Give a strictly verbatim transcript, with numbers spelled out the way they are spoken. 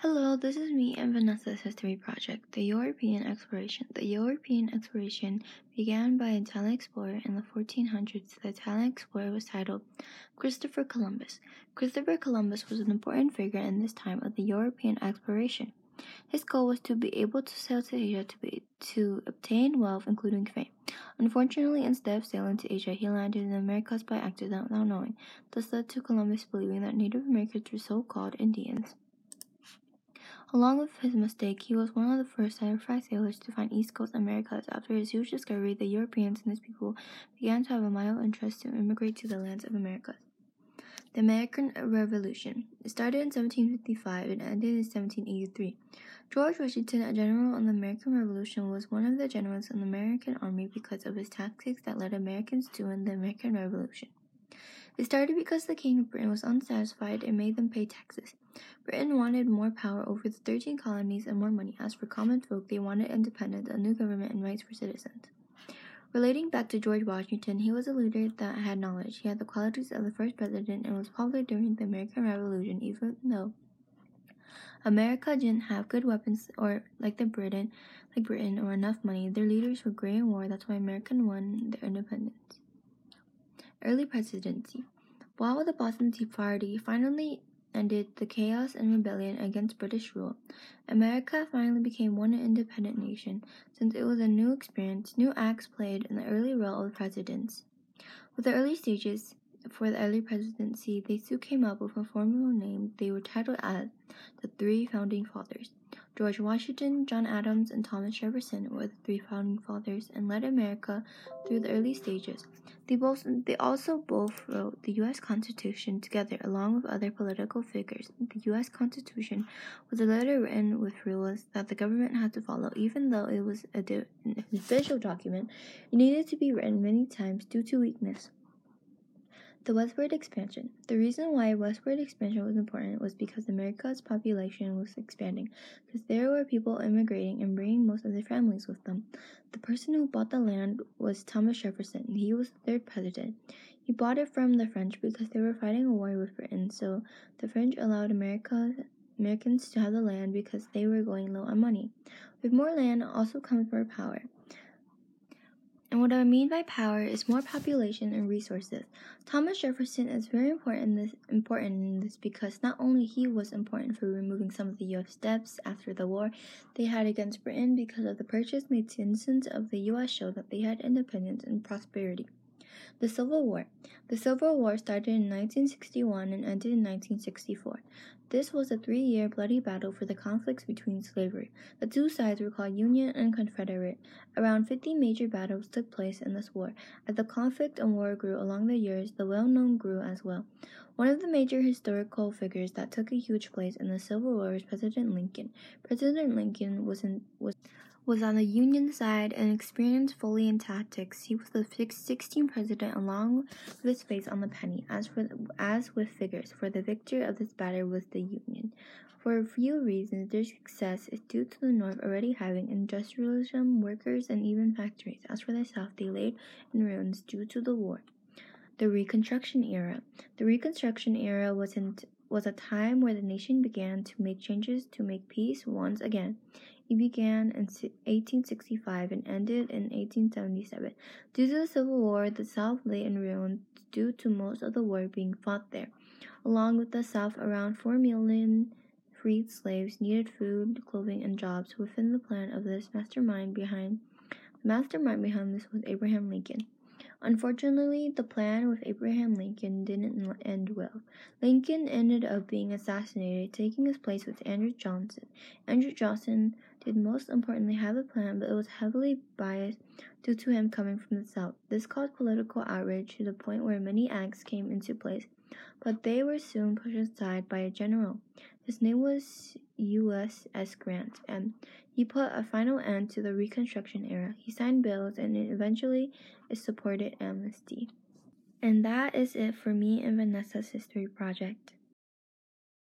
Hello, this is me and Vanessa's History Project, the European Exploration. The European Exploration began by an Italian explorer in the fourteen hundreds. The Italian explorer was titled Christopher Columbus. Christopher Columbus was an important figure in this time of the European exploration. His goal was to be able to sail to Asia to, be, to obtain wealth, including fame. Unfortunately, instead of sailing to Asia, he landed in the Americas by accident without knowing. This led to Columbus believing that Native Americans were so-called Indians. Along with his mistake, he was one of the first certified sailors to find East Coast Americas. After his huge discovery, the Europeans and his people began to have a mild interest to immigrate to the lands of America. The American Revolution. It started in seventeen fifty-five and ended in seventeen eighty-three. George Washington, a general in the American Revolution, was one of the generals in the American army because of his tactics that led Americans to win the American Revolution. It started because the King of Britain was unsatisfied and made them pay taxes. Britain wanted more power over the thirteen colonies and more money. As for common folk, they wanted independence, a new government, and rights for citizens. Relating back to George Washington, he was a leader that had knowledge. He had the qualities of the first president and was popular during the American Revolution, even though America didn't have good weapons or like the Britain, like Britain or enough money. Their leaders were gray and war. That's why America won their independence. Early presidency. While the Boston Tea Party finally ended the chaos and rebellion against British rule, America finally became one independent nation, since it was a new experience. New acts played in the early role of presidents. With the early stages for the early presidency, they soon came up with a formal name. They were titled as the Three Founding Fathers. George Washington, John Adams, and Thomas Jefferson were the three founding fathers and led America through the early stages. They, both, they also both wrote the U S Constitution together along with other political figures. The U S Constitution was a letter written with rules that the government had to follow. Even though it was a do- an official document, it needed to be written many times due to weakness. The westward expansion. The reason why westward expansion was important was because America's population was expanding, because there were people immigrating and bringing most of their families with them. The person who bought the land was Thomas Jefferson, and he was the third president. He bought it from the French because they were fighting a war with Britain, so the French allowed America, Americans to have the land because they were going low on money. With more land also comes more power. And what I mean by power is more population and resources. Thomas Jefferson is very important in this, important in this because not only he was important for removing some of the U S debts after the war they had against Britain because of the purchase made citizens of the U S showed that they had independence and prosperity. The Civil War. The Civil War started in nineteen sixty-one and ended in nineteen sixty-four. This was a three-year bloody battle for the conflicts between slavery. The two sides were called Union and Confederate. Around fifty major battles took place in this war. As the conflict and war grew along the years, the well-known grew as well. One of the major historical figures that took a huge place in the Civil War was President Lincoln. President Lincoln was in, was was on the Union side and experienced fully in tactics. He was the sixteenth president along with his face on the penny, as, for, as with figures, for the victor of this battle was the Union. For a few reasons, their success is due to the North already having industrialism, workers, and even factories. As for the South, they laid in ruins due to the war. The Reconstruction Era. The Reconstruction Era was in... was a time where the nation began to make changes to make peace once again. It began in eighteen sixty-five and ended in eighteen seventy-seven. Due to the Civil War, the South lay in ruins due to most of the war being fought there. Along with the South, around four million freed slaves needed food, clothing, and jobs within the plan of this mastermind behind. The mastermind behind this was Abraham Lincoln. Unfortunately, the plan with Abraham Lincoln didn't end well. Lincoln ended up being assassinated, taking his place with Andrew Johnson. Andrew Johnson did most importantly have a plan, but it was heavily biased due to him coming from the South. This caused political outrage to the point where many acts came into place, but they were soon pushed aside by a general. His name was U S S Grant, and he put a final end to the Reconstruction Era. He signed bills, and it eventually it supported amnesty. And that is it for me and Vanessa's History Project.